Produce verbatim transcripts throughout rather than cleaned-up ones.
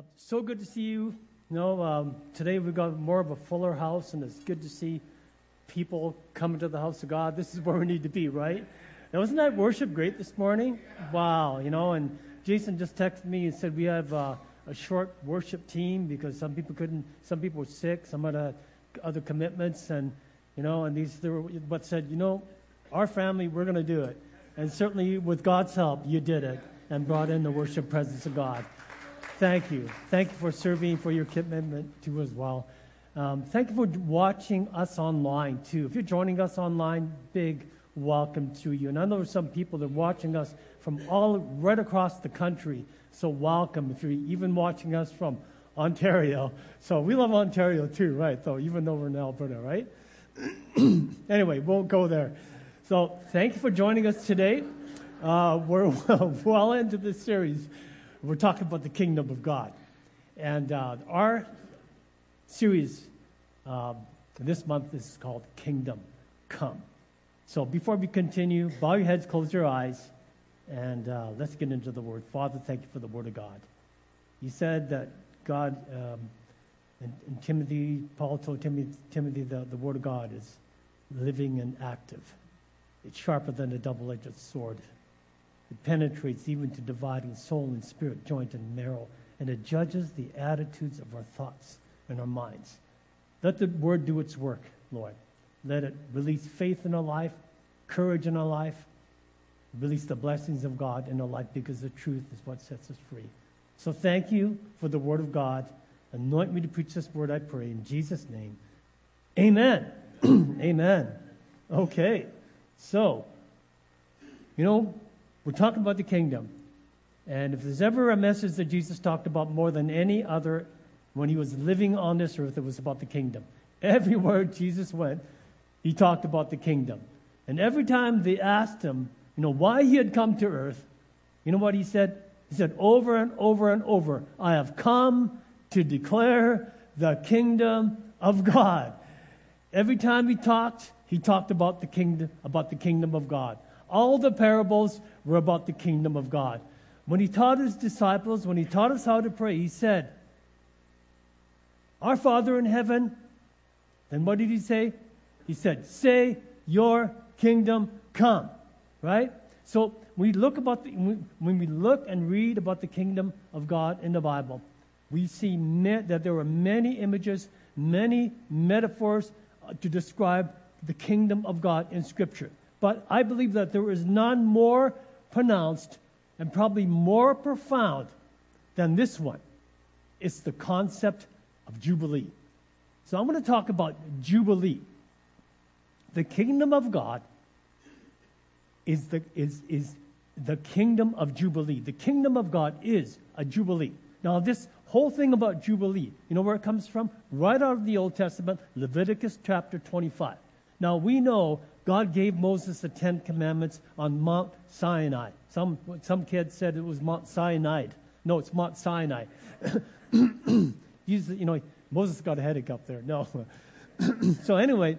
Uh, so good to see you. You know, um, today we've got more of a fuller house, and it's good to see people coming to the house of God. This is where we need to be, right? Now, wasn't that worship great this morning? Wow, you know, and Jason just texted me and said we have uh, a short worship team because some people couldn't, some people were sick, some had other commitments, and, you know, and these, there were, but said, you know, our family, we're going to do it. And certainly with God's help, you did it and brought in the worship presence of God. Thank you. Thank you for serving, for your commitment to as well. Um, thank you for watching us online, too. If you're joining us online, big welcome to you. And I know there's some people that are watching us from all right across the country, so welcome if you're even watching us from Ontario. So we love Ontario, too, right, though, even though we're in Alberta, right? Anyway, won't go there. So thank you for joining us today. Uh, we're well, well into this series. We're talking about the kingdom of God. And uh, our series uh, this month is called Kingdom Come. So before we continue, bow your heads, close your eyes, and uh, let's get into the word. Father, thank you for the word of God. You said that God, um, and, and Timothy, Paul told Timothy, Timothy the, the word of God is living and active. It's sharper than a double-edged sword. It penetrates even to dividing soul and spirit, joint and marrow, and it judges the attitudes of our thoughts and our minds. Let the word do its work, Lord. Let it release faith in our life, courage in our life, release the blessings of God in our life, because the truth is what sets us free. So thank you for the word of God. Anoint me to preach this word, I pray, in Jesus' name. Amen. Amen. Okay. So, you know, we're talking about the kingdom. And if there's ever a message that Jesus talked about more than any other when he was living on this earth, it was about the kingdom. Everywhere Jesus went, he talked about the kingdom. And every time they asked him, you know, why he had come to earth, you know what he said? He said over and over and over, I have come to declare the kingdom of God. Every time he talked, he talked about the kingdom, about the kingdom of God. All the parables were about the kingdom of God. When he taught his disciples, when he taught us how to pray, he said, Our Father in heaven, then what did he say? He said, say your kingdom come, right? So we look about the, when we look and read about the kingdom of God in the Bible, we see that there were many images, many metaphors to describe the kingdom of God in Scripture. But I believe that there is none more pronounced and probably more profound than this one. It's the concept of Jubilee. So I'm going to talk about Jubilee. The kingdom of God is the, is, is the kingdom of Jubilee. The kingdom of God is a Jubilee. Now, this whole thing about Jubilee, you know where it comes from? Right out of the Old Testament, Leviticus chapter twenty-five. Now, we know God gave Moses the Ten Commandments on Mount Sinai. Some some kids said it was Mount Sinai. No, it's Mount Sinai. He's, you know, Moses got a headache up there. No. So anyway,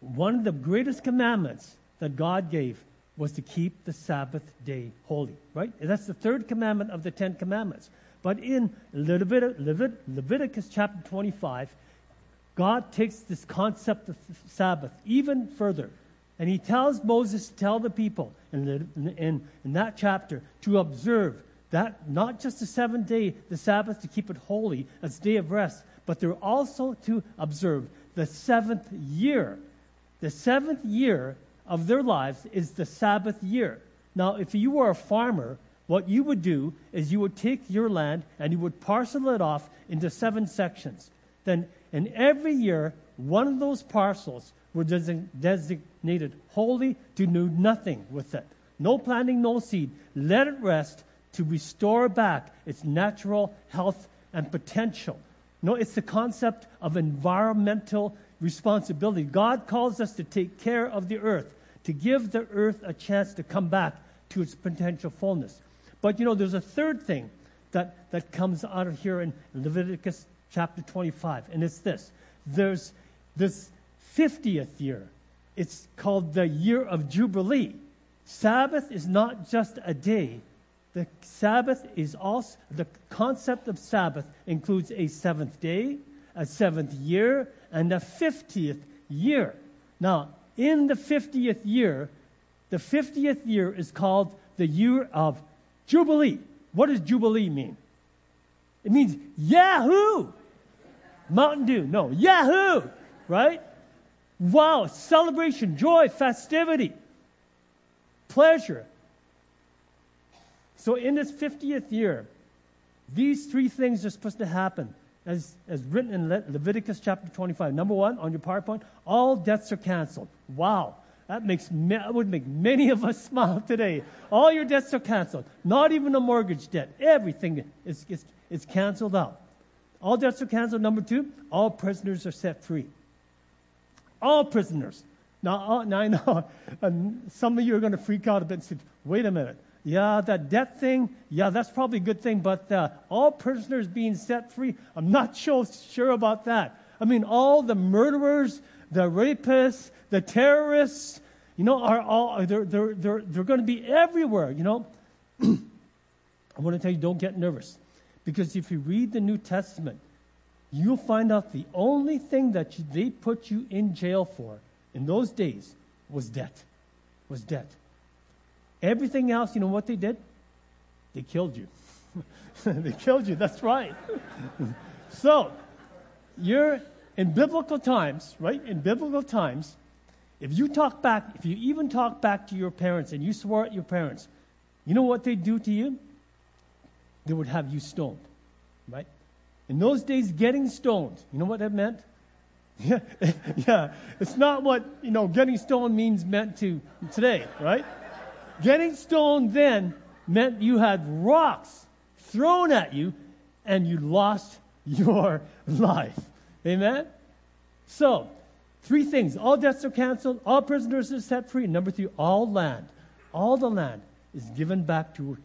one of the greatest commandments that God gave was to keep the Sabbath day holy, right? And that's the third commandment of the Ten Commandments. But in Levit- Levit- Leviticus chapter twenty-five, God takes this concept of Sabbath even further. And he tells Moses to tell the people in, the, in, in that chapter to observe that not just the seventh day, the Sabbath, to keep it holy as day of rest, but they're also to observe the seventh year. The seventh year of their lives is the Sabbath year. Now, if you were a farmer, what you would do is you would take your land and you would parcel it off into seven sections. Then And every year, one of those parcels were design- designated holy to do nothing with it. No planting, no seed. Let it rest to restore back its natural health and potential. No, it's the concept of environmental responsibility. God calls us to take care of the earth, to give the earth a chance to come back to its potential fullness. But, you know, there's a third thing that, that comes out of here in Leviticus chapter twenty-five, and it's this. There's this fiftieth year. It's called the year of Jubilee. Sabbath is not just a day. The Sabbath is also, the concept of Sabbath includes a seventh day, a seventh year, and a fiftieth year. Now, in the fiftieth year, the fiftieth year is called the year of Jubilee. What does Jubilee mean? It means Yahoo! Mountain Dew, no, Yahoo! Right? Wow, celebration, joy, festivity, pleasure. So in this fiftieth year, these three things are supposed to happen, as, as written in Le- Leviticus chapter twenty-five. Number one, on your PowerPoint, all debts are canceled. Wow, that makes me- would make many of us smile today. All your debts are canceled. Not even a mortgage debt. Everything is, is, is canceled out. All debts are canceled. Number two, all prisoners are set free. All prisoners. Now, now I know and some of you are going to freak out a bit and say, wait a minute. Yeah, that debt thing, yeah, that's probably a good thing, but uh, all prisoners being set free, I'm not so sure about that. I mean, all the murderers, the rapists, the terrorists, you know, are all, they're, they're, they're, they're going to be everywhere, you know. I want to tell you, don't get nervous, because if you read the New Testament, you'll find out the only thing that you, they put you in jail for in those days was debt, was debt. Everything else, you know what they did? They killed you. They killed you, that's right. So, you're in biblical times, right? In biblical times, if you talk back, if you even talk back to your parents and you swore at your parents, you know what they'd do to you? They would have you stoned, right? In those days, getting stoned, you know what that meant? Yeah, yeah. It's not what, you know, getting stoned means meant to today, right? Getting stoned then meant you had rocks thrown at you and you lost your life. Amen? So, three things. All debts are canceled. All prisoners are set free. Number three, all land. All the land is given back to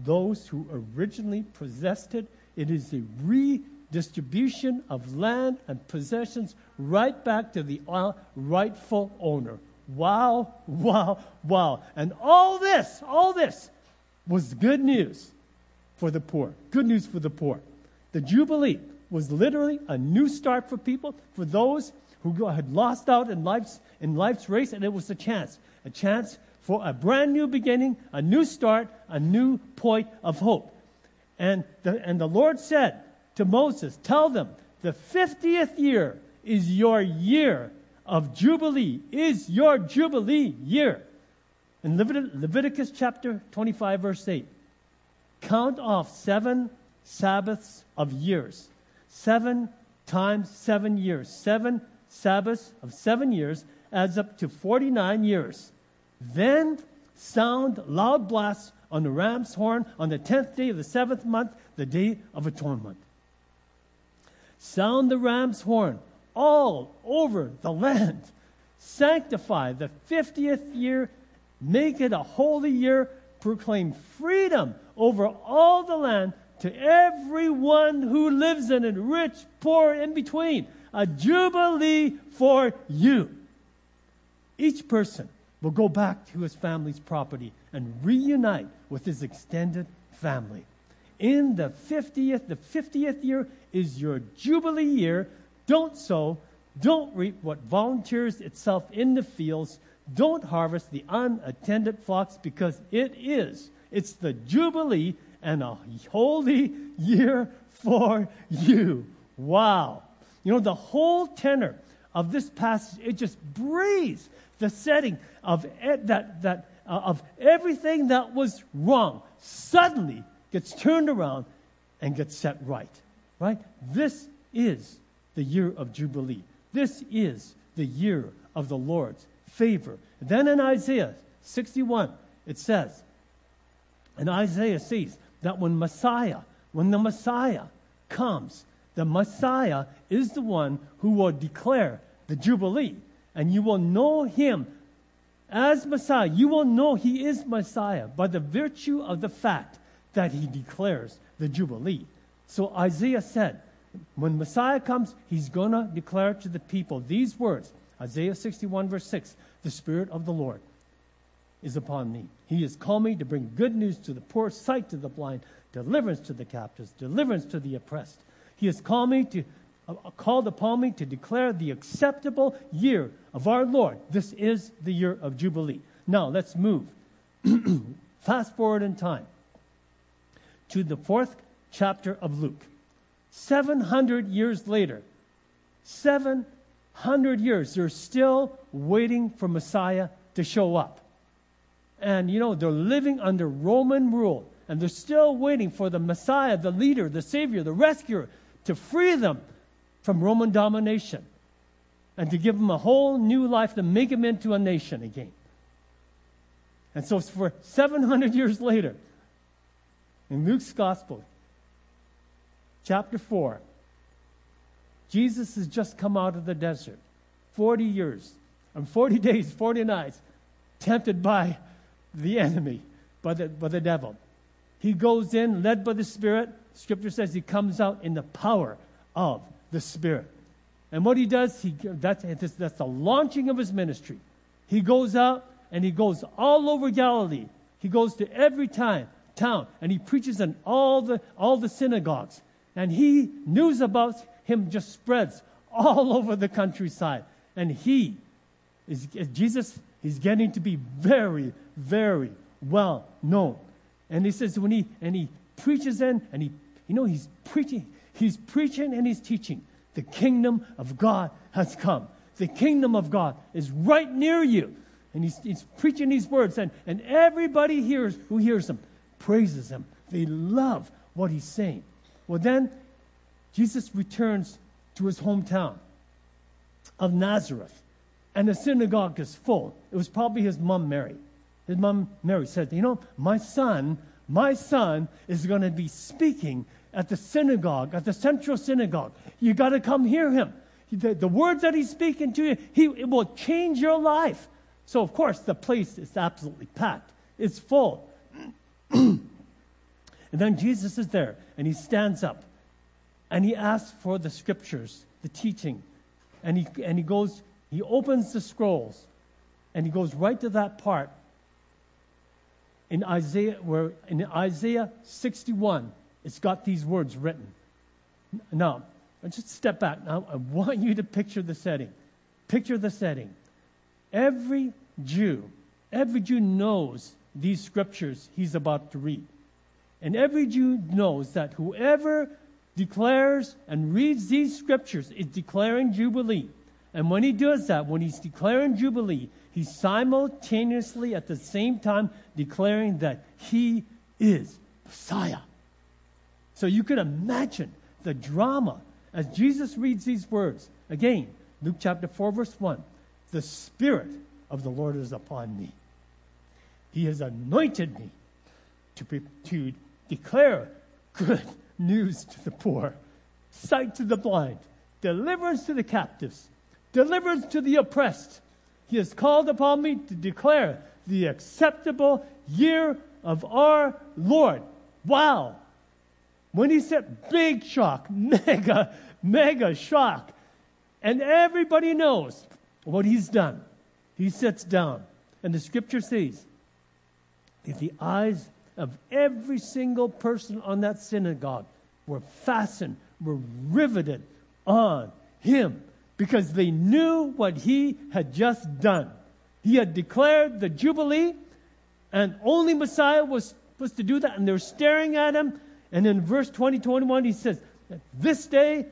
those who originally possessed it. It is a redistribution of land and possessions right back to the rightful owner. Wow, wow, wow. And all this, all this was good news for the poor. Good news for the poor. The Jubilee was literally a new start for people, for those who had lost out in life's, in life's race, and it was a chance, a chance for a brand new beginning, a new start, a new point of hope. And the, and the Lord said to Moses, tell them, the fiftieth year is your year of Jubilee, is your Jubilee year. In Levit- Leviticus chapter twenty-five, verse eight, count off seven Sabbaths of years. Seven times seven years. Seven Sabbaths of seven years adds up to forty-nine years. Then sound loud blasts on the ram's horn on the tenth day of the seventh month, the Day of Atonement. Sound the ram's horn all over the land. Sanctify the fiftieth year. Make it a holy year. Proclaim freedom over all the land to everyone who lives in it, rich, poor, in between. A jubilee for you. Each person will go back to his family's property and reunite with his extended family. In the fiftieth, the fiftieth year is your jubilee year. Don't sow, don't reap what volunteers itself in the fields, don't harvest the unattended flocks, because it is. It's the Jubilee and a holy year for you. Wow. You know, the whole tenor of this passage, it just breathes the setting of it, that that uh, of everything that was wrong suddenly gets turned around and gets set right. Right? This is the year of Jubilee. This is the year of the Lord's favor. Then in Isaiah sixty-one, it says, and Isaiah sees that when Messiah, when the Messiah comes, the Messiah is the one who will declare the Jubilee. And you will know him as Messiah. You will know he is Messiah by the virtue of the fact that he declares the Jubilee. So Isaiah said, when Messiah comes, he's going to declare to the people these words. Isaiah sixty-one, verse six, the Spirit of the Lord is upon me. He has called me to bring good news to the poor, sight to the blind, deliverance to the captives, deliverance to the oppressed. He has called me to, uh, called upon me to declare the acceptable year of our Lord. This is the year of Jubilee. Now let's move. Fast forward in time to the fourth chapter of Luke. seven hundred years later, seven hundred years, they're still waiting for Messiah to show up. And, you know, they're living under Roman rule. And they're still waiting for the Messiah, the leader, the Savior, the rescuer, to free them from Roman domination and to give them a whole new life, to make them into a nation again. And so for seven hundred years later, in Luke's Gospel, chapter four, Jesus has just come out of the desert, forty years, and forty days, forty nights, tempted by the enemy, by the, by the devil. He goes in, led by the Spirit. Scripture says he comes out in the power of the Spirit. And what he does, he that's, that's the launching of his ministry. He goes out, and he goes all over Galilee. He goes to every time, town, and he preaches in all the, all the synagogues. And he, news about him just spreads all over the countryside. And he, is, Jesus, he's getting to be very, very well known. And he says when he, and he preaches in, and he, you know, he's preaching, he's preaching and he's teaching. The kingdom of God has come. The kingdom of God is right near you. And he's, he's preaching these words, and, and everybody hears who hears him praises him. They love what he's saying. Well, then Jesus returns to his hometown of Nazareth, and the synagogue is full. It was probably his mom, Mary. His mom, Mary, said, you know, my son, my son is going to be speaking at the synagogue, at the central synagogue. You got to come hear him. The, the words that he's speaking to you, he, it will change your life. So, of course, the place is absolutely packed. It's full. And then Jesus is there, and he stands up, and he asks for the scriptures, the teaching. And he, and he goes, he opens the scrolls, and he goes right to that part in Isaiah, where in Isaiah sixty-one, it's got these words written. Now, just step back. Now, I want you to picture the setting. Picture the setting. Every Jew, every Jew knows these scriptures he's about to read. And every Jew knows that whoever declares and reads these scriptures is declaring Jubilee. And when he does that, when he's declaring Jubilee, he's simultaneously at the same time declaring that he is Messiah. So you could imagine the drama as Jesus reads these words. Again, Luke chapter four, verse one. The Spirit of the Lord is upon me. He has anointed me to, pre- to declare good news to the poor, sight to the blind, deliverance to the captives, deliverance to the oppressed. He has called upon me to declare the acceptable year of our Lord. Wow! When he said big shock, mega, mega shock, and everybody knows what he's done. He sits down, and the scripture says that the eyes of every single person on that synagogue were fastened, were riveted on him, because they knew what he had just done. He had declared the Jubilee, and only Messiah was supposed to do that, and they're staring at him. And in verse twenty, twenty-one, he says, this day,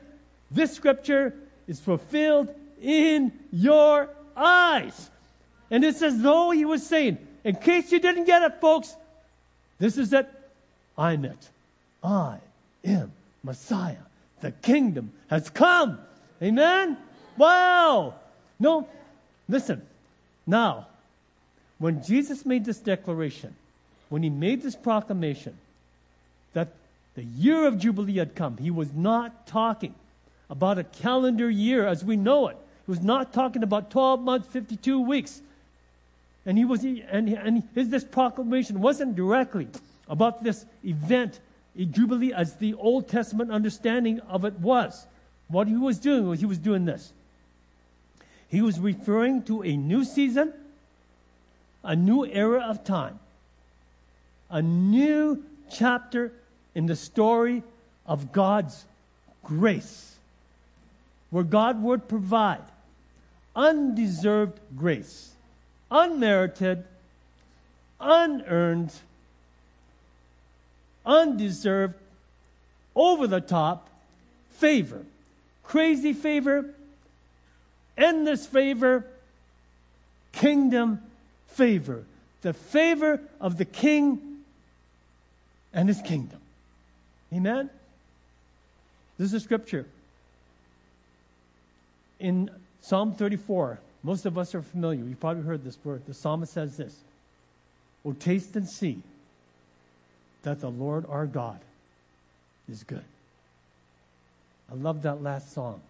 this scripture is fulfilled in your eyes. And it's as though he was saying, in case you didn't get it, folks, this is it. I'm it. I am Messiah. The kingdom has come. Amen? Wow. No, listen. Now, when Jesus made this declaration, when he made this proclamation that the year of Jubilee had come, he was not talking about a calendar year as we know it. He was not talking about twelve months, fifty-two weeks. And he was, and, and his, this proclamation wasn't directly about this event, a Jubilee, as the Old Testament understanding of it was. What he was doing was he was doing this. He was referring to a new season, a new era of time, a new chapter in the story of God's grace, where God would provide undeserved grace, unmerited, unearned, undeserved, over-the-top favor, crazy favor, endless favor, kingdom favor, the favor of the King and his kingdom. Amen? This is Scripture. In Psalm thirty-four, most of us are familiar. You've probably heard this word. The psalmist says this, "Oh, taste and see that the Lord our God is good." I love that last song.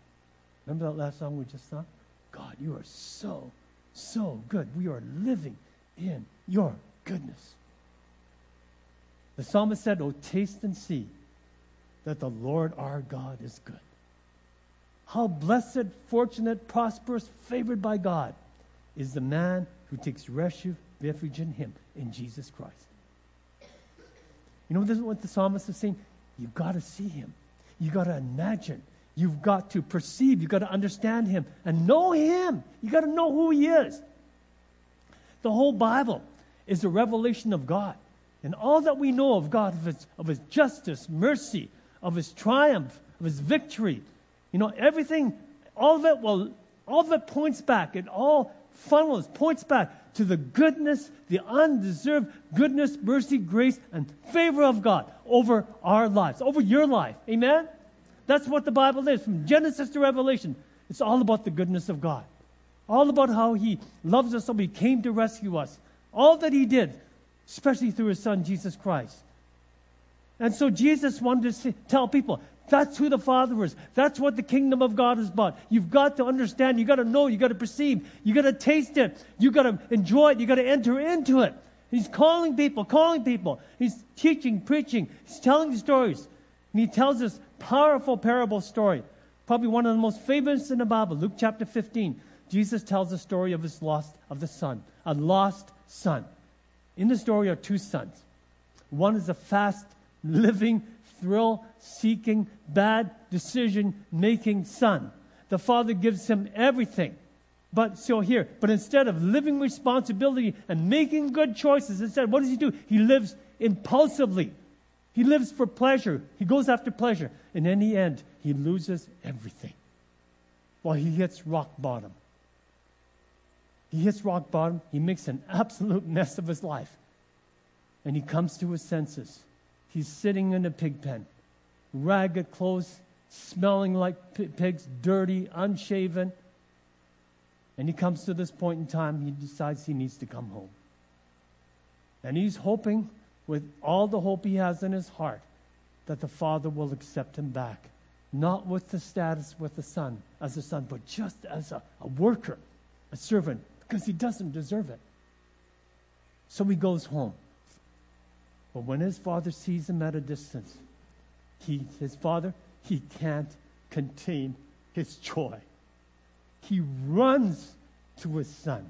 Remember that last song we just sung? God, you are so, so good. We are living in your goodness. The psalmist said, "Oh, taste and see that the Lord our God is good." How blessed, fortunate, prosperous, favored by God is the man who takes refuge, refuge in him, in Jesus Christ. You know, this is what the psalmist is saying. You've got to see him. You've got to imagine. You've got to perceive. You've got to understand him and know him. You've got to know who he is. The whole Bible is a revelation of God. And all that we know of God, of his, of his justice, mercy, of his triumph, of his victory, you know, everything, all of it, well, all of it points back. It all funnels, points back to the goodness, the undeserved goodness, mercy, grace, and favor of God over our lives, over your life. Amen? That's what the Bible is. From Genesis to Revelation, it's all about the goodness of God. All about how he loves us, so he came to rescue us. All that he did, especially through his son, Jesus Christ. And so Jesus wanted to say, tell people, that's who the Father is. That's what the kingdom of God is about. You've got to understand. You've got to know. You've got to perceive. You've got to taste it. You've got to enjoy it. You've got to enter into it. He's calling people, calling people. He's teaching, preaching. He's telling stories. And he tells this powerful parable story, probably one of the most famous in the Bible, Luke chapter fifteen. Jesus tells the story of his lost, of the son, a lost son. In the story are two sons. One is a fast-living, thrill-seeking, bad decision-making son. The father gives him everything. But so here, but instead of living responsibility and making good choices, instead, what does he do? He lives impulsively. He lives for pleasure. He goes after pleasure. And in the end, he loses everything. Well, he hits rock bottom. He hits rock bottom. He makes an absolute mess of his life. And he comes to his senses. He's sitting in a pig pen, ragged clothes, smelling like p- pigs, dirty, unshaven. And he comes to this point in time, he decides he needs to come home. And he's hoping, with all the hope he has in his heart, that the father will accept him back. Not with the status with the son, as a son, but just as a, a worker, a servant, because he doesn't deserve it. So he goes home. But when his father sees him at a distance, he, his father, he can't contain his joy. He runs to his son,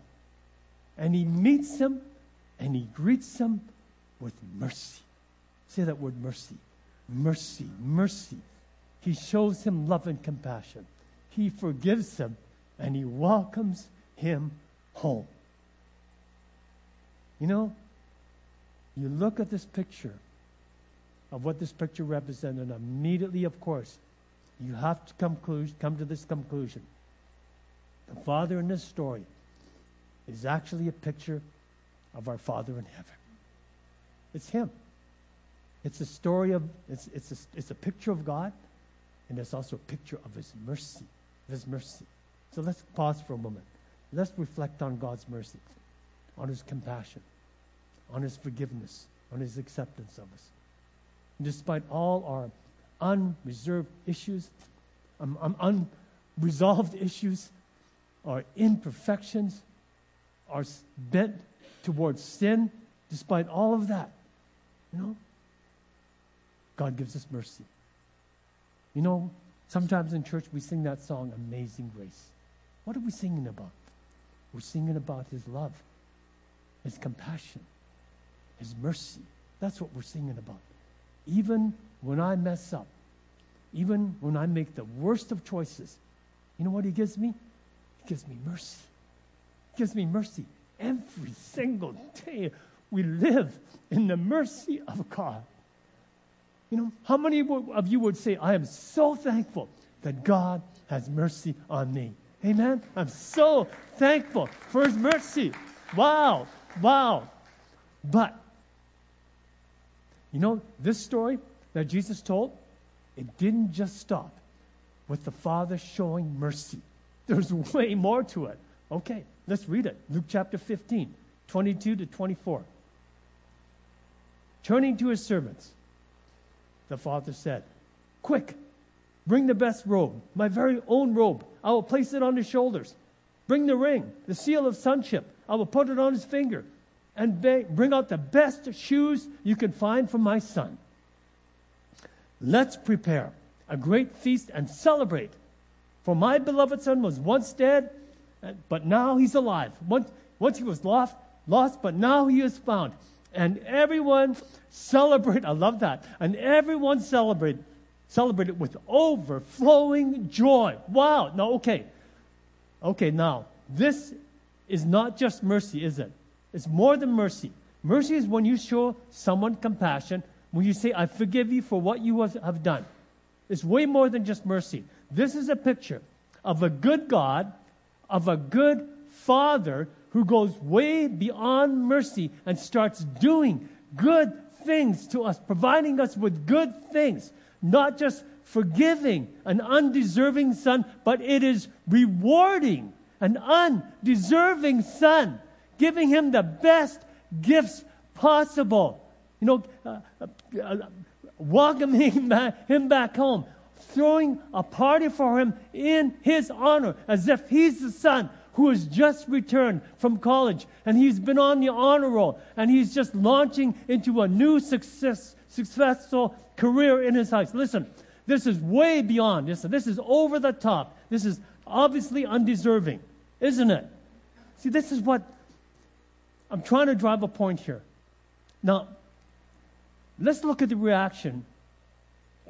and he meets him, and he greets him with mercy. Say that word, mercy. Mercy, mercy. He shows him love and compassion. He forgives him, and he welcomes him home. You know, you look at this picture of what this picture represents, and immediately, of course, you have to conclude, come to this conclusion. The Father in this story is actually a picture of our Father in heaven. It's him. It's a story of, it's, it's, a, it's a picture of God, and it's also a picture of his mercy, his mercy. So let's pause for a moment. Let's reflect on God's mercy, on his compassion, on his forgiveness, on his acceptance of us. And despite all our unreserved issues, um, um, unresolved issues, our imperfections, our bent towards sin, despite all of that, you know, God gives us mercy. You know, sometimes in church we sing that song, Amazing Grace. What are we singing about? We're singing about his love, His compassion, His mercy. That's what we're singing about. Even when I mess up, even when I make the worst of choices, you know what He gives me? He gives me mercy. He gives me mercy every single day. We live in the mercy of God. You know, how many of you would say, I am so thankful that God has mercy on me? Amen? I'm so thankful for His mercy. Wow, wow. But, you know, this story that Jesus told, it didn't just stop with the Father showing mercy. There's way more to it. Okay, let's read it. Luke chapter fifteen, twenty-two to twenty-four. Turning to His servants, the Father said, Quick, bring the best robe, my very own robe. I will place it on his shoulders. Bring the ring, the seal of sonship. I will put it on his finger. And bring out the best shoes you can find for my son. Let's prepare a great feast and celebrate. For my beloved son was once dead, but now he's alive. Once, once he was lost, lost, but now he is found. And everyone celebrate. I love that. And everyone celebrate, celebrate it with overflowing joy. Wow. Now, okay. Okay, now, this is not just mercy, is it? It's more than mercy. Mercy is when you show someone compassion, when you say, I forgive you for what you have done. It's way more than just mercy. This is a picture of a good God, of a good Father who goes way beyond mercy and starts doing good things to us, providing us with good things, not just forgiving an undeserving son, but it is rewarding an undeserving son, giving him the best gifts possible. You know, uh, uh, uh, welcoming him back home, throwing a party for him in his honor, as if he's the son who has just returned from college, and he's been on the honor roll, and he's just launching into a new success, successful career in his house. Listen, this is way beyond. Listen, this is over the top. This is obviously undeserving, isn't it? See, this is what I'm trying to drive a point here. Now, let's look at the reaction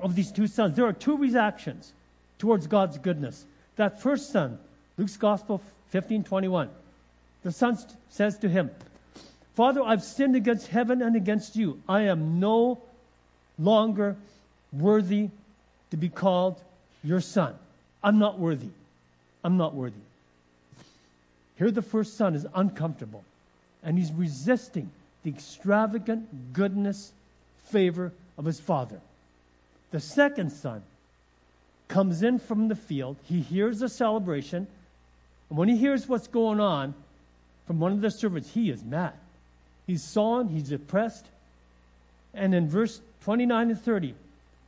of these two sons. There are two reactions towards God's goodness. That first son, Luke's Gospel fifteen twenty-one, the son says to him, Father, I've sinned against heaven and against you. I am no longer worthy to be called your son. I'm not worthy. I'm not worthy. Here the first son is uncomfortable, and he's resisting the extravagant goodness, favor of his father. The second son comes in from the field. He hears the celebration. And when he hears what's going on from one of the servants, he is mad. He's sullen. He's depressed. And in verse twenty-nine and thirty,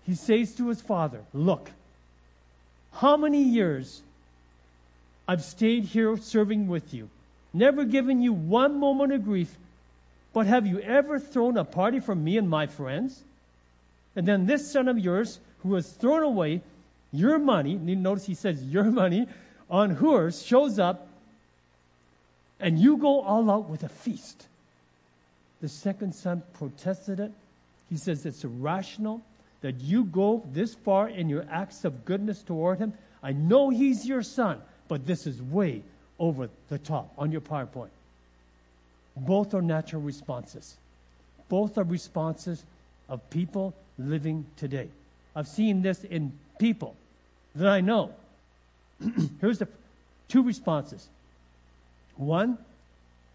he says to his father, Look, how many years I've stayed here serving with you, never given you one moment of grief, but have you ever thrown a party for me and my friends? And then this son of yours who has thrown away your money, notice he says your money, on hers, shows up, and you go all out with a feast. The second son protested it. He says it's irrational that you go this far in your acts of goodness toward him. I know he's your son, but this is way over the top on your PowerPoint. Both are natural responses. Both are responses of people living today. I've seen this in people that I know. Here's the two responses. One,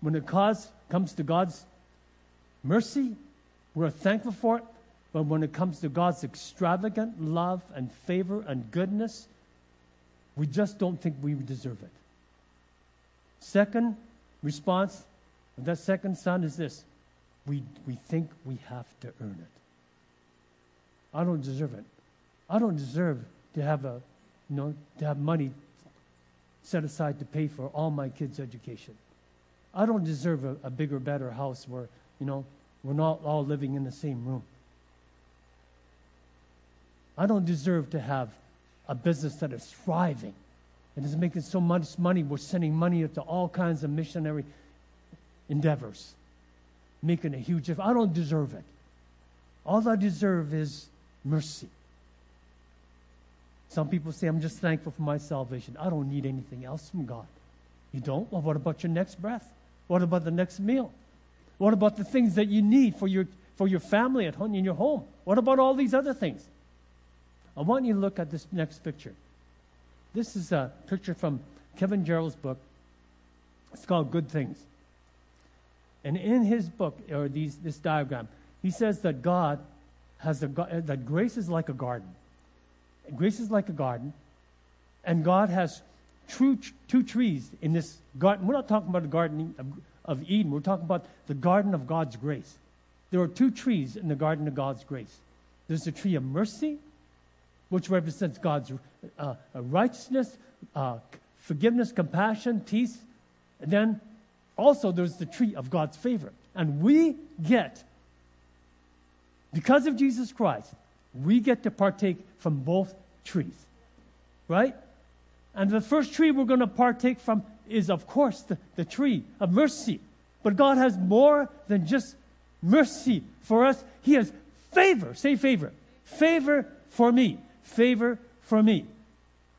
when it cause, comes to God's mercy, we're thankful for it. But when it comes to God's extravagant love and favor and goodness, we just don't think we deserve it. Second response of that second son is this. We, we think we have to earn it. I don't deserve it. I don't deserve to have a, you know, to have money set aside to pay for all my kids' education. I don't deserve a, a bigger, better house where, you know, we're not all living in the same room. I don't deserve to have a business that is thriving and is making so much money. We're sending money to all kinds of missionary endeavors. making a huge difference. I don't deserve it. All I deserve is mercy. Some people say, I'm just thankful for my salvation. I don't need anything else from God. You don't? Well, what about your next breath? What about the next meal? What about the things that you need for your for your family at home, in your home? What about all these other things? I want you to look at this next picture. This is a picture from Kevin Jarrell's book. It's called Good Things. And in his book, or these this diagram, he says that God has a that grace is like a garden. Grace is like a garden, and God has true two trees in this garden. We're not talking about the garden of Eden. We're talking about the garden of God's grace. There are two trees in the garden of God's grace. There's the tree of mercy, which represents God's uh, righteousness, uh, forgiveness, compassion, peace. And then also there's the tree of God's favor. And we get, because of Jesus Christ, we get to partake from both trees, right? And the first tree we're going to partake from is, of course, the, the tree of mercy. But God has more than just mercy for us. He has favor. Say favor. Favor for me. Favor for me.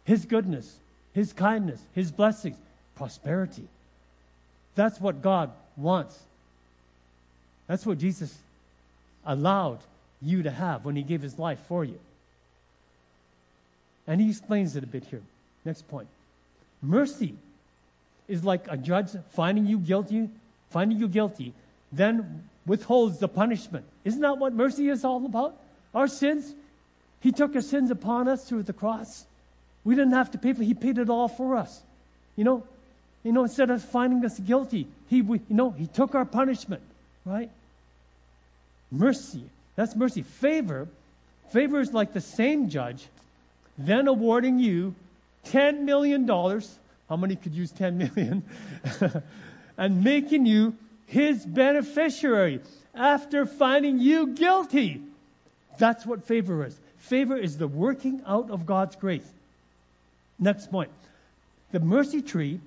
His goodness, His kindness, His blessings, prosperity. That's what God wants. That's what Jesus allowed you to have when He gave His life for you. And He explains it a bit here. Next point. Mercy is like a judge finding you guilty, finding you guilty, then withholds the punishment. Isn't that what mercy is all about? Our sins. He took our sins upon us through the cross. We didn't have to pay for it. He paid it all for us. You know, you know, instead of finding us guilty, he we, you know, he took our punishment, right? Mercy. That's mercy. Favor. Favor is like the same judge then awarding you ten million dollars. How many could use ten million dollars? And making you his beneficiary after finding you guilty. That's what favor is. Favor is the working out of God's grace. Next point. The mercy tree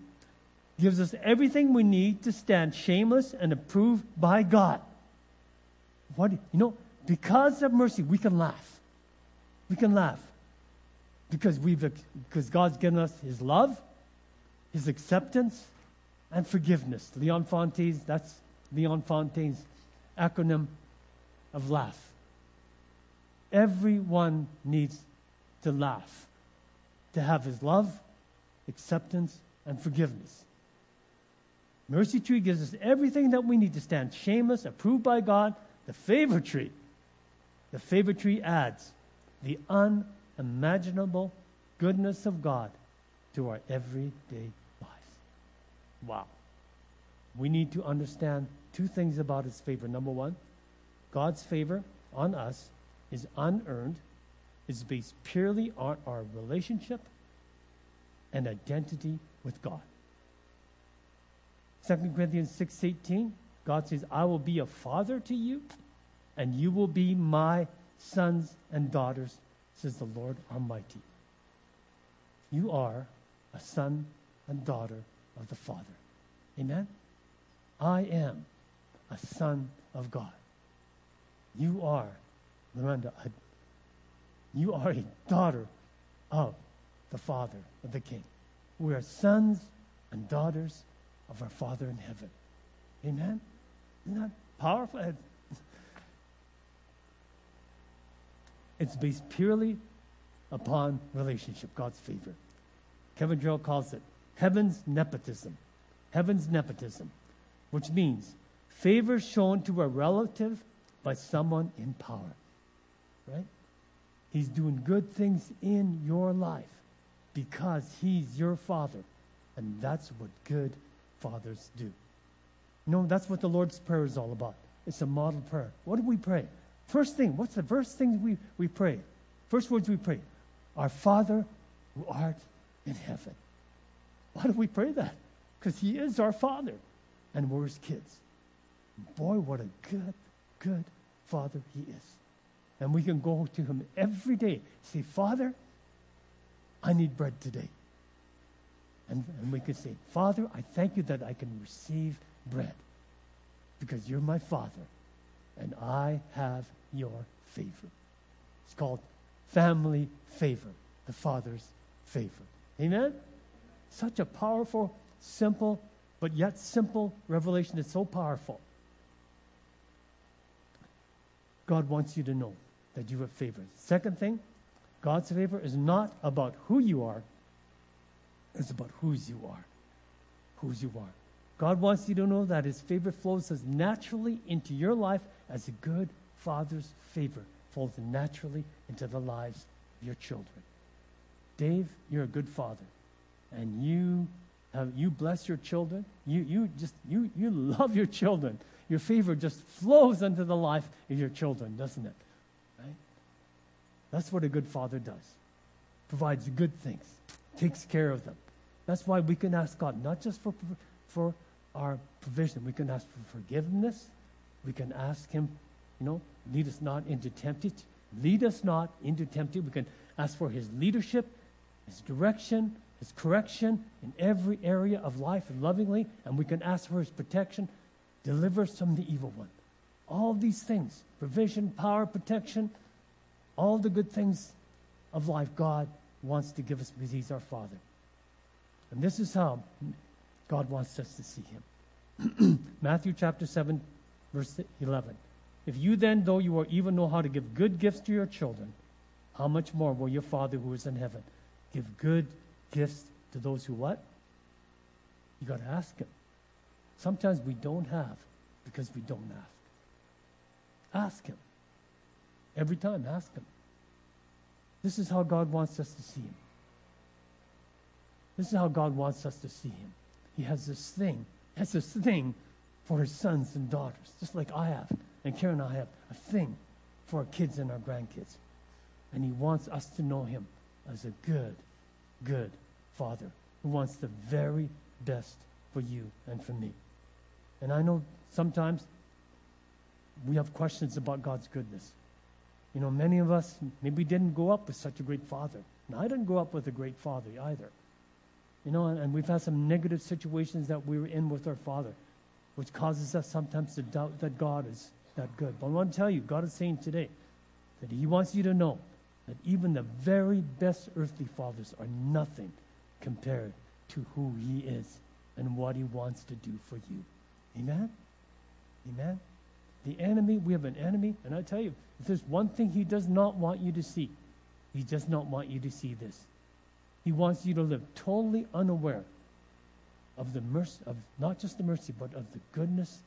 gives us everything we need to stand shameless and approved by God. What, you know, because of mercy, we can laugh. We can laugh. Because we've because God's given us His love, His acceptance, and forgiveness. Leon Fontaine's, that's Leon Fontaine's acronym of laugh. Everyone needs to laugh, to have His love, acceptance, and forgiveness. Mercy tree gives us everything that we need to stand shameless, approved by God. The favor tree, the favor tree adds the unimaginable goodness of God to our everyday lives. Wow. We need to understand two things about His favor. Number one, God's favor on us is unearned, is based purely on our relationship and identity with God. Second Corinthians six eighteen, God says, I will be a father to you, and you will be my sons and daughters, says the Lord Almighty. You are a son and daughter of the Father. Amen? I am a son of God. You are, Miranda, a, you are a daughter of the Father, of the King. We are sons and daughters of our Father in heaven. Amen? Isn't that powerful? It's based purely upon relationship, God's favor. Kevin Jarrell calls it heaven's nepotism. Heaven's nepotism, which means favor shown to a relative by someone in power. Right? He's doing good things in your life because He's your Father. And that's what good fathers do. No, that's what the Lord's Prayer is all about. It's a model prayer. What do we pray? First thing, what's the first thing we, we pray? First words we pray, our Father who art in heaven. Why do we pray that? Because He is our Father, and we're His kids. Boy, what a good, good Father He is. And we can go to Him every day, say, Father, I need bread today. And, and we could say, Father, I thank you that I can receive bread. because you're my Father and I have your favor. It's called family favor, the Father's favor. Amen? Such a powerful, simple, but yet simple revelation. It's so powerful. God wants you to know that you have favor. Second thing, God's favor is not about who you are. It's about whose you are. Whose you are. God wants you to know that his favor flows as naturally into your life as a good father's favor flows naturally into the lives of your children. Dave, you're a good father. And you have, you bless your children. You you just you you love your children. Your favor just flows into the life of your children, doesn't it? Right? That's what a good father does. Provides good things. Takes care of them. That's why we can ask God not just for for our provision. We can ask for forgiveness. We can ask him, you know, lead us not into temptation. Lead us not into temptation. We can ask for his leadership, his direction, his correction in every area of life lovingly, and we can ask for his protection, deliver us from the evil one. All these things, provision, power, protection, all the good things of life God wants to give us because he's our Father. And this is how God wants us to see him. Matthew chapter seven, verse eleven. If you then, though you are evil, know how to give good gifts to your children, how much more will your Father who is in heaven give good gifts to those who what? You got to ask him. Sometimes we don't have because we don't ask. Ask him. Every time, ask him. This is how God wants us to see him. This is how God wants us to see him. He has this thing, has this thing for his sons and daughters, just like I have, and Karen and I have a thing for our kids and our grandkids. And he wants us to know him as a good, good Father who wants the very best for you and for me. And I know sometimes we have questions about God's goodness. You know, many of us maybe didn't grow up with such a great father. And I didn't grow up with a great father either. You know, and, and we've had some negative situations that we were in with our father, which causes us sometimes to doubt that God is that good. But I want to tell you, God is saying today that he wants you to know that even the very best earthly fathers are nothing compared to who he is and what he wants to do for you. Amen? Amen? The enemy, we have an enemy, and I tell you, if there's one thing he does not want you to see, he does not want you to see this. He wants you to live totally unaware of the mercy, of not just the mercy, but of the goodness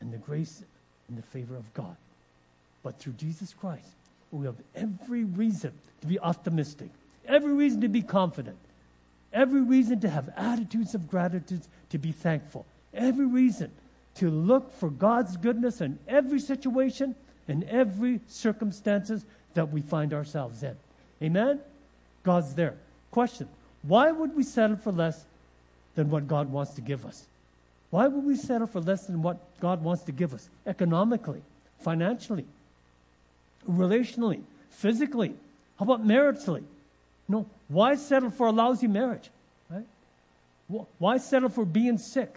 and the grace and the favor of God. But through Jesus Christ, we have every reason to be optimistic, every reason to be confident, every reason to have attitudes of gratitude, to be thankful, every reason to look for God's goodness in every situation and every circumstances that we find ourselves in. Amen? God's there. Question, why would we settle for less than what God wants to give us? Why would we settle for less than what God wants to give us? Economically, financially, relationally, physically, how about maritally? No, why settle for a lousy marriage? Right? Why settle for being sick?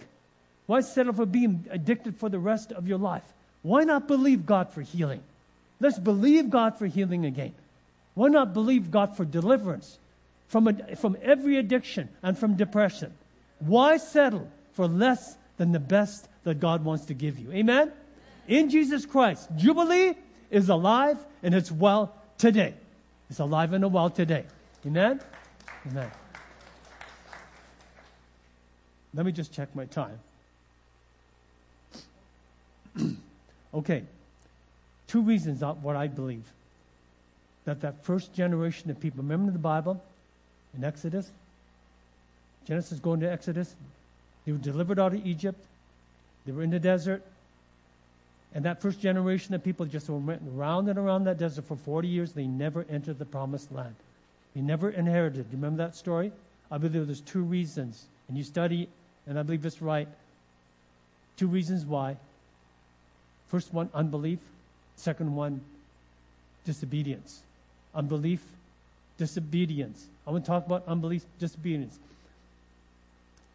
Why settle for being addicted for the rest of your life? Why not believe God for healing? Let's believe God for healing again. Why not believe God for deliverance from a, from every addiction and from depression? Why settle for less than the best that God wants to give you? Amen? In Jesus Christ, Jubilee is alive and it's well today. It's alive and well today. Amen? Amen. Let me just check my time. Okay. Two reasons on what I believe. That that first generation of people, remember the Bible in Exodus? Genesis going to Exodus. They were delivered out of Egypt. They were in the desert. And that first generation of people just went round and around that desert for forty years. They never entered the promised land. They never inherited. You remember that story? I believe there's two reasons. And you study, and I believe it's right. Two reasons why. First one, unbelief. Second one, disobedience. Unbelief, disobedience. I want to talk about unbelief, disobedience.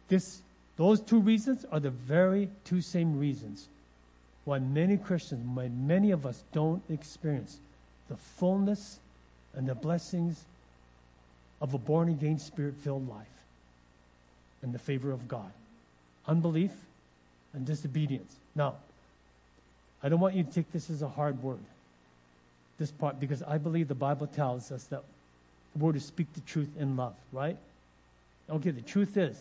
This, those two reasons are the very two same reasons why many Christians, why many of us don't experience the fullness and the blessings of a born-again, spirit-filled life and the favor of God. Unbelief and disobedience. Now, I don't want you to take this as a hard word, this part, because I believe the Bible tells us that we're to speak the truth in love, right? Okay, the truth is,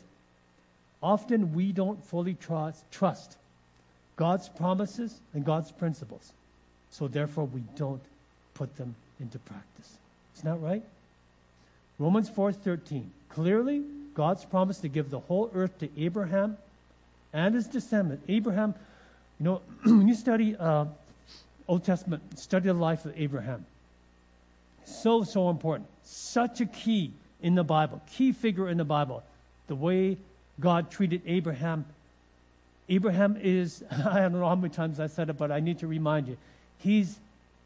often we don't fully trust, trust God's promises and God's principles. So therefore, we don't put them into practice. It's not right. Romans four thirteen. Clearly, God's promise to give the whole earth to Abraham and his descendant. Abraham, you know, when you study uh, Old Testament, study the life of Abraham. So, so important. Such a key in the Bible, key figure in the Bible. The way God treated Abraham. Abraham is, I don't know how many times I said it, but I need to remind you, he's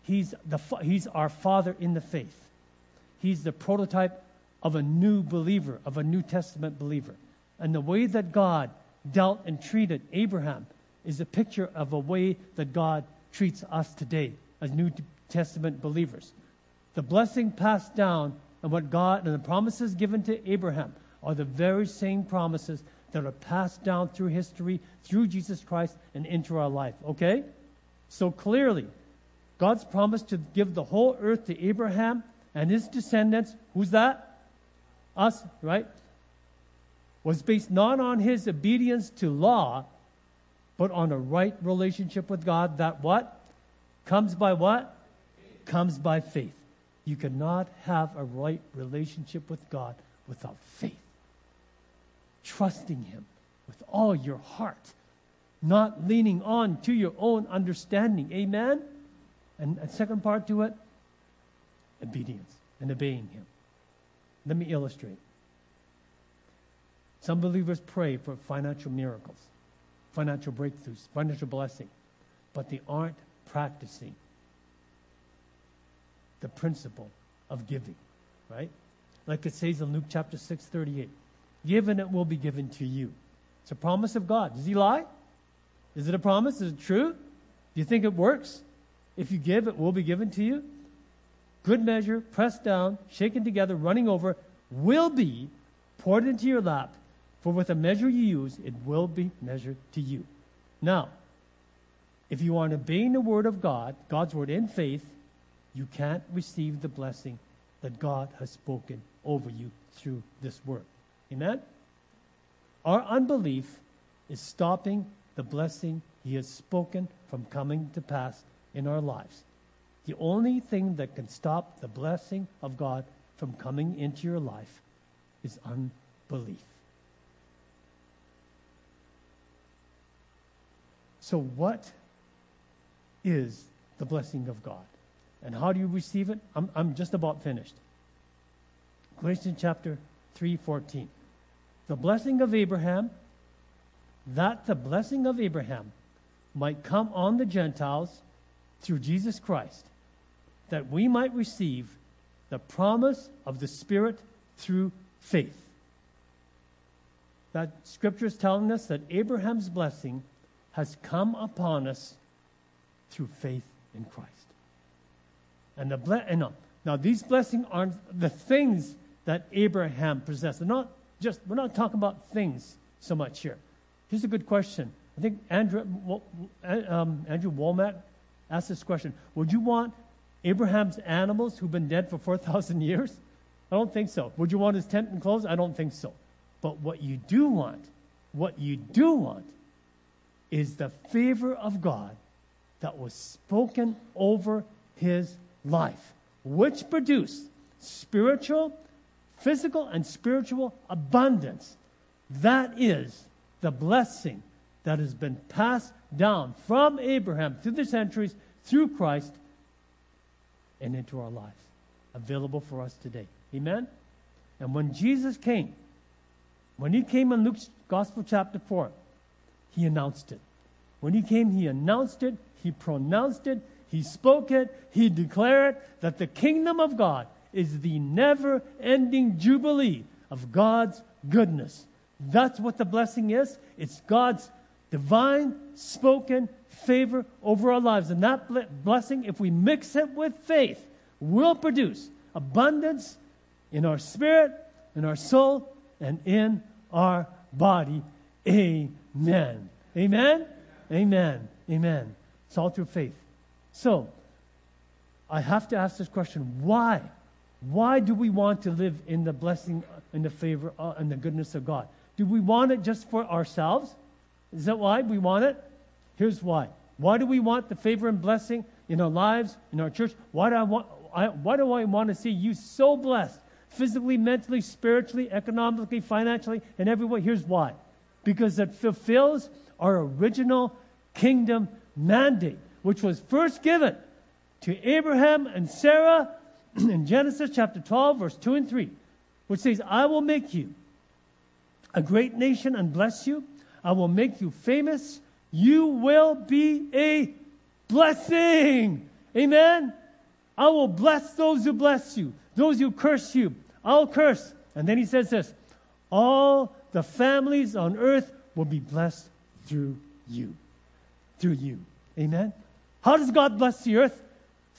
he's the he's our father in the faith. He's the prototype of a new believer, of a New Testament believer. And the way that God dealt and treated Abraham is a picture of a way that God treats us today as New Testament believers. The blessing passed down and what God and the promises given to Abraham are the very same promises that are passed down through history, through Jesus Christ, and into our life. Okay? So clearly, God's promise to give the whole earth to Abraham and his descendants, who's that? Us, right? Was based not on his obedience to law, but on a right relationship with God that what? Comes by what? Comes by faith. You cannot have a right relationship with God without faith. Trusting Him with all your heart, not leaning on to your own understanding. Amen? And a second part to it, obedience and obeying Him. Let me illustrate. Some believers pray for financial miracles, financial breakthroughs, financial blessing, but they aren't practicing the principle of giving, right? Like it says in Luke chapter six thirty-eight, give and it will be given to you. It's a promise of God. Does He lie? Is it a promise? Is it true? Do you think it works? If you give, it will be given to you. Good measure, pressed down, shaken together, running over, will be poured into your lap. For with the measure you use, it will be measured to you. Now, if you aren't obeying the word of God, God's word in faith, you can't receive the blessing that God has spoken over you through this word. Amen? Our unbelief is stopping the blessing He has spoken from coming to pass in our lives. The only thing that can stop the blessing of God from coming into your life is unbelief. So what is the blessing of God? And how do you receive it? I'm, I'm just about finished. Galatians chapter three fourteen. The blessing of Abraham, that the blessing of Abraham might come on the Gentiles through Jesus Christ, that we might receive the promise of the Spirit through faith. That Scripture is telling us that Abraham's blessing has come upon us through faith in Christ. And the ble- and no, now these blessings aren't the things that Abraham possessed. They're not just, we're not talking about things so much here. Here's a good question. I think Andrew, um, Andrew Womack asked this question. Would you want Abraham's animals who've been dead for four thousand years? I don't think so. Would you want his tent and clothes? I don't think so. But what you do want, what you do want is the favor of God that was spoken over his life, which produced spiritual, physical, and spiritual abundance. That is the blessing that has been passed down from Abraham through the centuries, through Christ, and into our lives, available for us today. Amen? And when Jesus came, when He came in Luke's Gospel chapter four, He announced it. When He came, He announced it, He pronounced it, He spoke it, He declared it, that the kingdom of God is the never-ending jubilee of God's goodness. That's what the blessing is. It's God's divine spoken favor over our lives, and that blessing, if we mix it with faith, will produce abundance in our spirit, in our soul, and in our body. Amen. Amen? Amen. Amen. It's all through faith. So, I have to ask this question. Why? Why do we want to live in the blessing, in the favor, uh, in the goodness of God? Do we want it just for ourselves? Is that why we want it? Here's why. Why do we want the favor and blessing in our lives, in our church? Why do I want, I, why do I want to see you so blessed? Physically, mentally, spiritually, economically, financially, in every way. Here's why. Because it fulfills our original kingdom mandate, which was first given to Abraham and Sarah in Genesis chapter twelve, verse two and three, which says, I will make you a great nation and bless you. I will make you famous. You will be a blessing. Amen? I will bless those who bless you. Those who curse you, I'll curse. And then he says this, all the families on earth will be blessed through you. Through you. Amen? How does God bless the earth?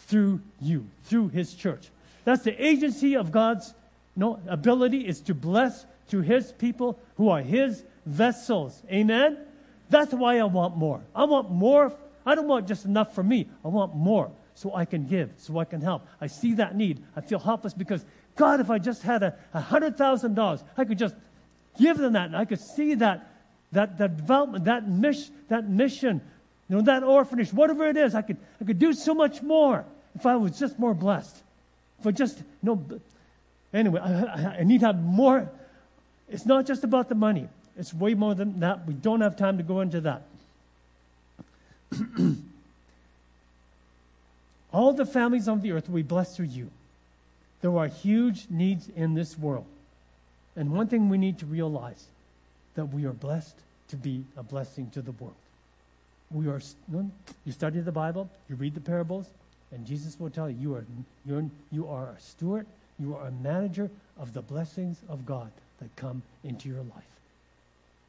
Through you. Through his church. That's the agency of God's you know, ability, is to bless through his people who are his vessels. Amen? That's why I want more. I want more. I don't want just enough for me. I want more. So I can give, so I can help. I see that need. I feel helpless because, God, if I just had a one hundred thousand dollars, I could just give them that. And I could see that, that, that development, that, mish, that mission, you know, that orphanage, whatever it is. I could, I could do so much more if I was just more blessed. If I just, you know, anyway, I, I need to have more. It's not just about the money. It's way more than that. We don't have time to go into that. All the families on the earth will be blessed through you. There are huge needs in this world. And one thing we need to realize, that we are blessed to be a blessing to the world. We are. You study the Bible, you read the parables, and Jesus will tell you, you are, you're, you are a steward, you are a manager of the blessings of God that come into your life.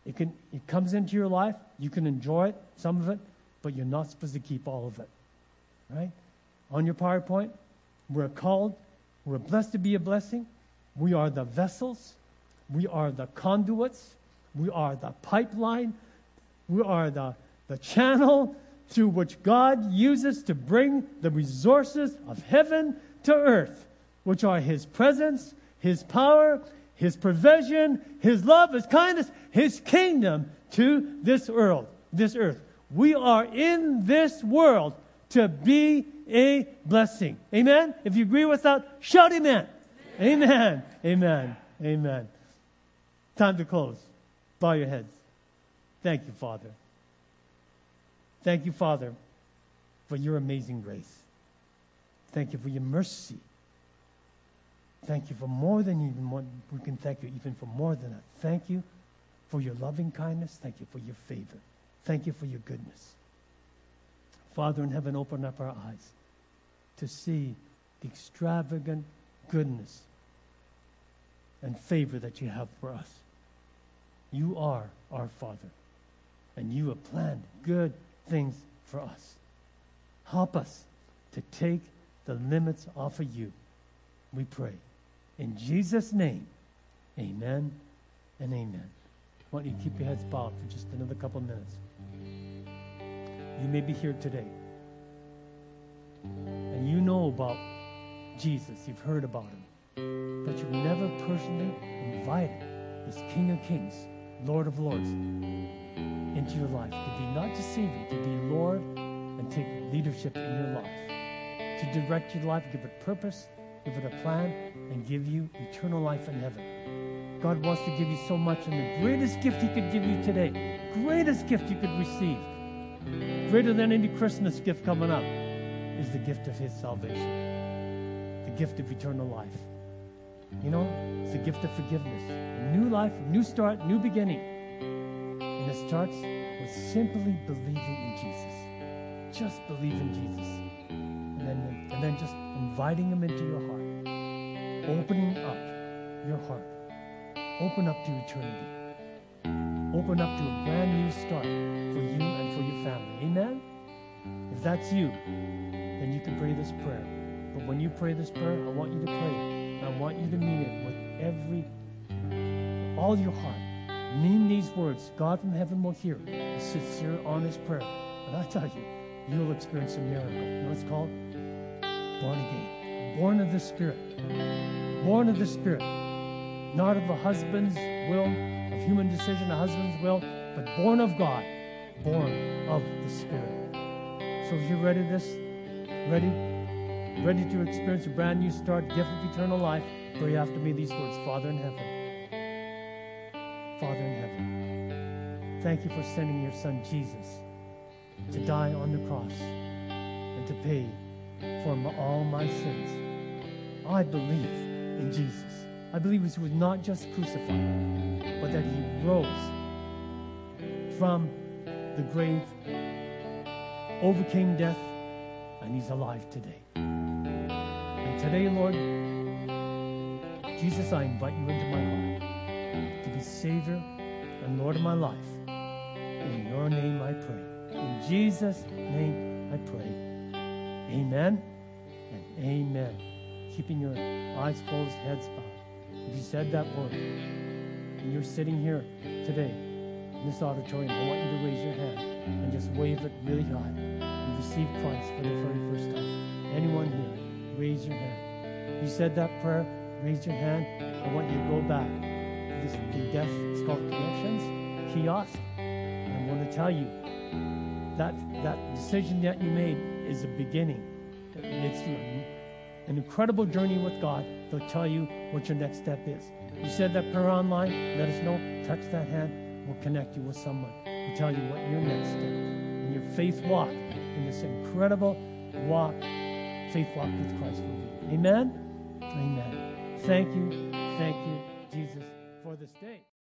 It, can, it comes into your life, you can enjoy it, some of it, but you're not supposed to keep all of it. Right? On your PowerPoint, we're called, we're blessed to be a blessing. We are the vessels. We are the conduits. We are the pipeline. We are the, the channel through which God uses to bring the resources of heaven to earth, which are His presence, His power, His provision, His love, His kindness, His kingdom to this world. This earth. We are in this world to be a blessing. Amen? If you agree with that, shout amen. Amen. Amen. Amen. Amen. Time to close. Bow your heads. Thank you, Father. Thank you, Father, for your amazing grace. Thank you for your mercy. Thank you for more than even what we can thank you, even for more than that. Thank you for your loving kindness. Thank you for your favor. Thank you for your goodness. Father in heaven, open up our eyes to see the extravagant goodness and favor that you have for us. You are our Father, and you have planned good things for us. Help us to take the limits off of you, we pray. In Jesus' name, amen and amen. Why don't you keep your heads bowed for just another couple of minutes? You may be here today, and you know about Jesus. You've heard about Him, but you've never personally invited this King of Kings, Lord of Lords, into your life to be not just Savior, to be Lord and take leadership in your life, to direct your life, give it purpose, give it a plan, and give you eternal life in heaven. God wants to give you so much, and the greatest gift He could give you today, greatest gift you could receive, greater than any Christmas gift coming up, is the gift of His salvation, the gift of eternal life. You know, it's the gift of forgiveness, a new life, a new start, new beginning. And it starts with simply believing in Jesus. Just believe in Jesus. And then, and then just inviting Him into your heart, opening up your heart. Open up to eternity. open up to a brand new start for you and for your family. Amen? If that's you, then you can pray this prayer. But when you pray this prayer, I want you to pray it. I want you to mean it with every, all your heart. Mean these words. God from heaven will hear a sincere, honest prayer. And I tell you, you'll experience a miracle. You know what it's called? Born again. Born of the Spirit. Born of the Spirit. Not of a husband's will, of human decision, a husband's will, but born of God. Born of the Spirit. So if you're ready to this, ready, ready to experience a brand new start, gift of eternal life, pray after me these words. Father in heaven. Father in heaven, thank you for sending your son Jesus to die on the cross and to pay for all my sins. I believe in Jesus. I believe he was not just crucified, but that he rose from the grave, overcame death, and he's alive today. And today, Lord, Jesus, I invite you into my heart to be Savior and Lord of my life. In your name I pray. In Jesus' name I pray. Amen and amen. Keeping your eyes closed, heads bowed. If you said that word, and you're sitting here today in this auditorium, I want you to raise your hand and just wave it really high. You received Christ for the very first time. Anyone here, raise your hand. If you said that prayer, raise your hand. I want you to go back. The desk, it's called Connections Kiosk. And I want to tell you that that decision that you made is a beginning. It's an incredible journey with God. They'll tell you what your next step is. You said that prayer online, let us know. Touch that hand. We'll connect you with someone. We'll tell you what your next step in your faith walk, in this incredible walk, faith walk with Christ will be. Amen? Amen. Thank you. Thank you, Jesus. For this day.